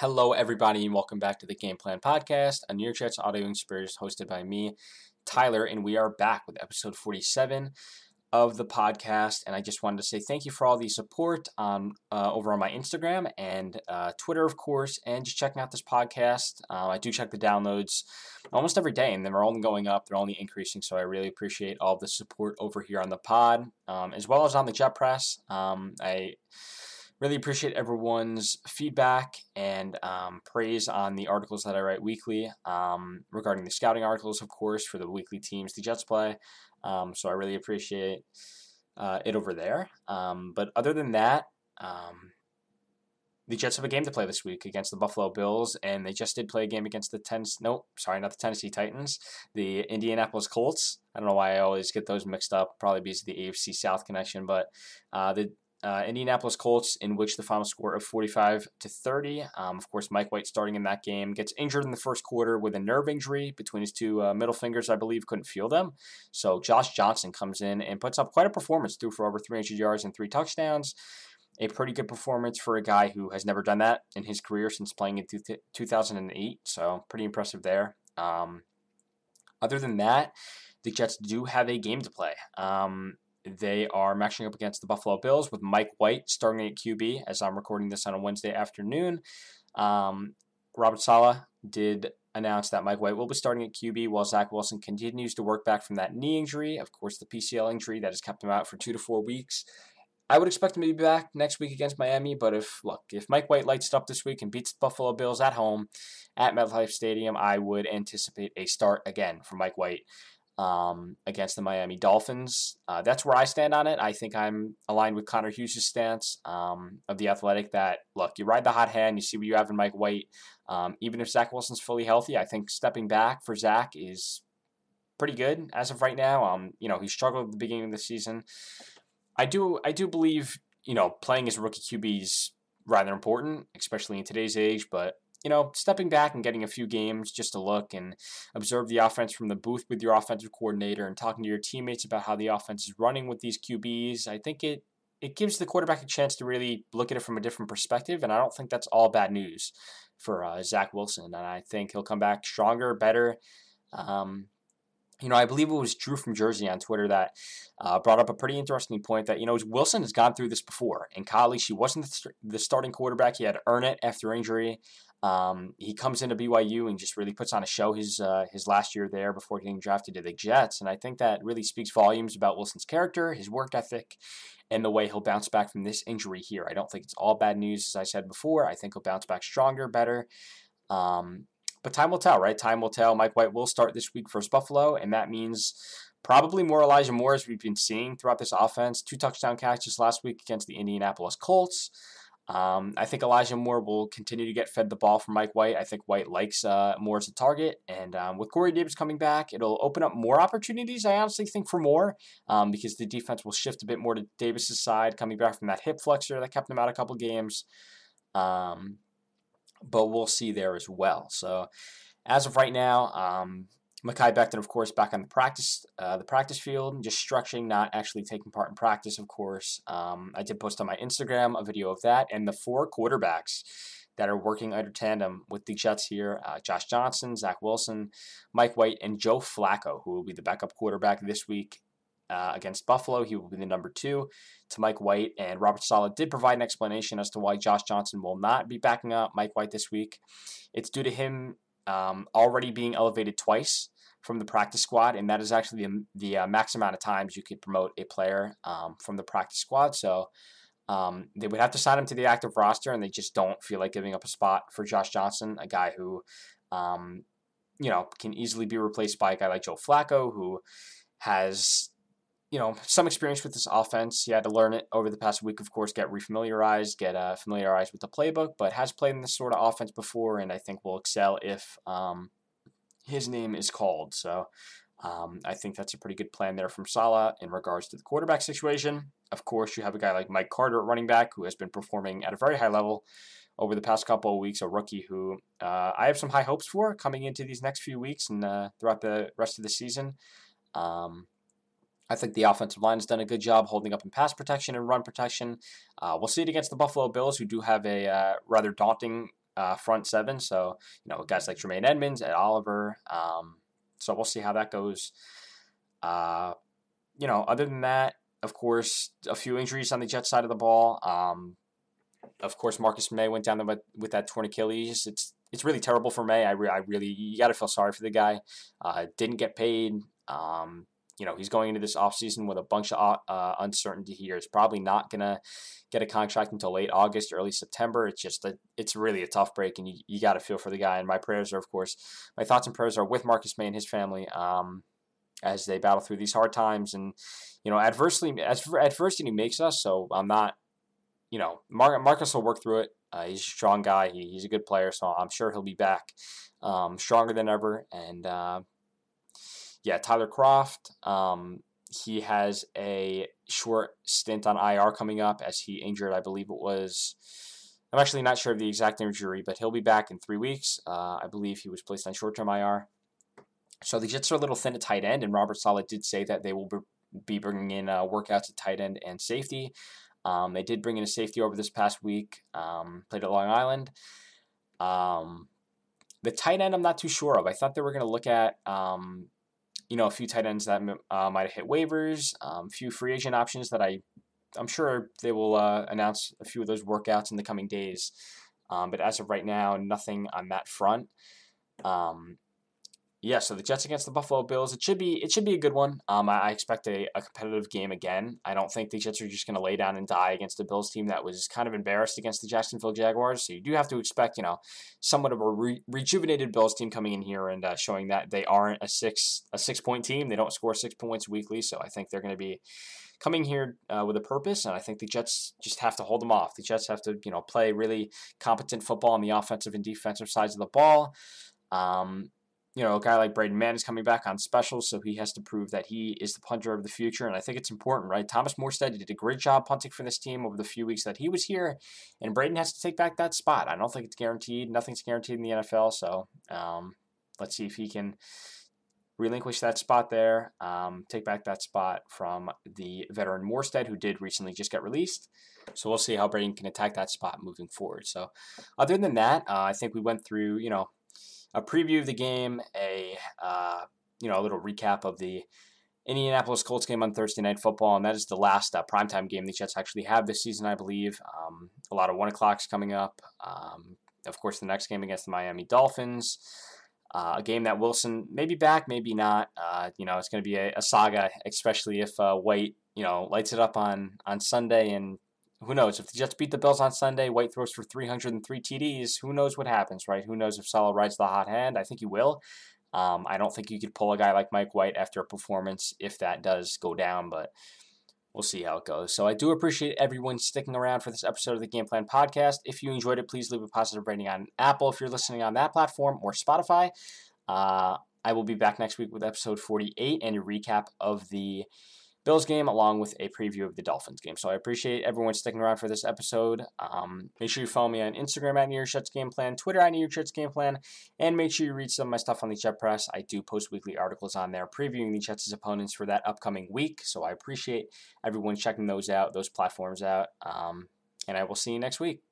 Hello, everybody, and welcome back to the Game Plan Podcast, a New York Jets audio experience hosted by me, Tyler, and we are back with episode 47 of the podcast. And I just wanted to say thank you for all the support on over on my Instagram and Twitter, of course, and just checking out this podcast. I do check the downloads almost every day, and they're only going up, they're only increasing. So I really appreciate all the support over here on the pod, as well as on the Jet Press. I really appreciate everyone's feedback and praise on the articles that I write weekly regarding the scouting articles, of course, for the weekly teams the Jets play. So I really appreciate it over there. But other than that, the Jets have a game to play this week against the Buffalo Bills, and they just did play a game against the Indianapolis Colts. I don't know why I always get those mixed up, probably because of the AFC South connection, but the Indianapolis Colts, in which the final score of 45-30. Of course, Mike White starting in that game gets injured in the first quarter with a nerve injury between his two middle fingers, I believe, couldn't feel them. So Josh Johnson comes in and puts up quite a performance, threw for over 300 yards and 3 touchdowns. A pretty good performance for a guy who has never done that in his career since playing in 2008. So pretty impressive there. Other than that, the Jets do have a game to play. They are matching up against the Buffalo Bills with Mike White starting at QB as I'm recording this on a Wednesday afternoon. Robert Salah did announce that Mike White will be starting at QB while Zach Wilson continues to work back from that knee injury. Of course, the PCL injury that has kept him out for 2 to 4 weeks. I would expect him to be back next week against Miami, but if Mike White lights it up this week and beats the Buffalo Bills at home at MetLife Stadium, I would anticipate a start again for Mike White against the Miami Dolphins. That's where I stand on it. I think I'm aligned with Connor Hughes' stance of The Athletic that, you ride the hot hand, you see what you have in Mike White. Even if Zach Wilson's fully healthy, I think stepping back for Zach is pretty good as of right now. He struggled at the beginning of the season. I do believe, playing as a rookie QB is rather important, especially in today's age, but stepping back and getting a few games just to look and observe the offense from the booth with your offensive coordinator and talking to your teammates about how the offense is running with these QBs, I think it gives the quarterback a chance to really look at it from a different perspective, and I don't think that's all bad news for Zach Wilson, and I think he'll come back stronger, better. I believe it was Drew from Jersey on Twitter that brought up a pretty interesting point that, Wilson has gone through this before. In college, he wasn't the starting quarterback. He had to earn it after injury. He comes into BYU and just really puts on a show his last year there before getting drafted to the Jets. And I think that really speaks volumes about Wilson's character, his work ethic, and the way he'll bounce back from this injury here. I don't think it's all bad news, as I said before. I think he'll bounce back stronger, better. But time will tell, right? Time will tell. Mike White will start this week versus Buffalo, and that means probably more Elijah Moore as we've been seeing throughout this offense. 2 touchdown catches last week against the Indianapolis Colts. I think Elijah Moore will continue to get fed the ball from Mike White. I think White likes Moore as a target. And with Corey Davis coming back, it'll open up more opportunities, I honestly think, for Moore because the defense will shift a bit more to Davis's side, coming back from that hip flexor that kept him out a couple games. But we'll see there as well. So as of right now, Mekhi Becton, of course, back on the practice field, and just stretching, not actually taking part in practice, of course. I did post on my Instagram a video of that, and the 4 quarterbacks that are working under tandem with the Jets here, Josh Johnson, Zach Wilson, Mike White, and Joe Flacco, who will be the backup quarterback this week against Buffalo. He will be the number 2 to Mike White, and Robert Salah did provide an explanation as to why Josh Johnson will not be backing up Mike White this week. It's due to him already being elevated twice from the practice squad, and that is actually the max amount of times you could promote a player from the practice squad. So they would have to sign him to the active roster, and they just don't feel like giving up a spot for Josh Johnson, a guy who can easily be replaced by a guy like Joe Flacco, who has some experience with this offense. He had to learn it over the past week, of course, get refamiliarized, get familiarized with the playbook, but has played in this sort of offense before, and I think will excel if his name is called. So I think that's a pretty good plan there from Salah in regards to the quarterback situation. Of course, you have a guy like Mike Carter at running back who has been performing at a very high level over the past couple of weeks, a rookie who I have some high hopes for coming into these next few weeks and throughout the rest of the season. I think the offensive line has done a good job holding up in pass protection and run protection. We'll see it against the Buffalo Bills, who do have a rather daunting front seven. So, you know, guys like Tremaine Edmunds, Ed Oliver. So we'll see how that goes. You know, other than that, of course, a few injuries on the Jets side of the ball. Of course, Marcus May went down with that torn Achilles. It's really terrible for May. I really you got to feel sorry for the guy. Didn't get paid. You know, he's going into this offseason with a bunch of uncertainty here. He's probably not going to get a contract until late August, early September. It's just it's really a tough break, and you got to feel for the guy. And my prayers are, of course, my thoughts and prayers are with Marcus May and his family as they battle through these hard times. And, you know, adversity makes us, so I'm not, you know, Marcus will work through it. He's a strong guy. He's a good player, so I'm sure he'll be back stronger than ever. And, yeah, Tyler Croft, he has a short stint on IR coming up as he injured, I believe it was, I'm actually not sure of the exact injury, but he'll be back in 3 weeks. I believe he was placed on short-term IR. So the Jets are a little thin at tight end, and Robert Salah did say that they will be bringing in workouts at tight end and safety. They did bring in a safety over this past week, played at Long Island. The tight end I'm not too sure of. I thought they were going to look at, you know, a few tight ends that might have hit waivers, a few free agent options that I'm sure they will announce a few of those workouts in the coming days. But as of right now, nothing on that front. Yeah, so the Jets against the Buffalo Bills, it should be a good one. I expect a competitive game again. I don't think the Jets are just going to lay down and die against the Bills team that was kind of embarrassed against the Jacksonville Jaguars. So you do have to expect, you know, somewhat of a rejuvenated Bills team coming in here and showing that they aren't a six-point team. They don't score 6 points weekly, so I think they're going to be coming here with a purpose, and I think the Jets just have to hold them off. The Jets have to, you know, play really competent football on the offensive and defensive sides of the ball. You know, a guy like Braden Mann is coming back on specials, so he has to prove that he is the punter of the future, and I think it's important, right? Thomas Morstead did a great job punting for this team over the few weeks that he was here, and Braden has to take back that spot. I don't think it's guaranteed. Nothing's guaranteed in the NFL, so let's see if he can relinquish that spot there, take back that spot from the veteran Morstead, who did recently just get released. So we'll see how Braden can attack that spot moving forward. So other than that, I think we went through, you know, a preview of the game, a little recap of the Indianapolis Colts game on Thursday Night Football, and that is the last primetime game the Jets actually have this season, I believe. A lot of 1 o'clocks coming up. Of course, the next game against the Miami Dolphins, a game that Wilson may be back, maybe not. You know, it's going to be a saga, especially if White, you know, lights it up on Sunday, and who knows? If the Jets beat the Bills on Sunday, White throws for 303 TDs. Who knows what happens, right? Who knows if Salah rides the hot hand? I think he will. I don't think you could pull a guy like Mike White after a performance if that does go down, but we'll see how it goes. So I do appreciate everyone sticking around for this episode of the Game Plan Podcast. If you enjoyed it, please leave a positive rating on Apple if you're listening on that platform, or Spotify. I will be back next week with episode 48 and a recap of the Bills game, along with a preview of the Dolphins game. So I appreciate everyone sticking around for this episode. Make sure you follow me on Instagram at @NewYorkJetsGamePlan, Twitter at @NewYorkJetsGamePlan, and make sure you read some of my stuff on the Jet Press. I do post weekly articles on there previewing the Jets' opponents for that upcoming week. So I appreciate everyone checking those platforms out. And I will see you next week.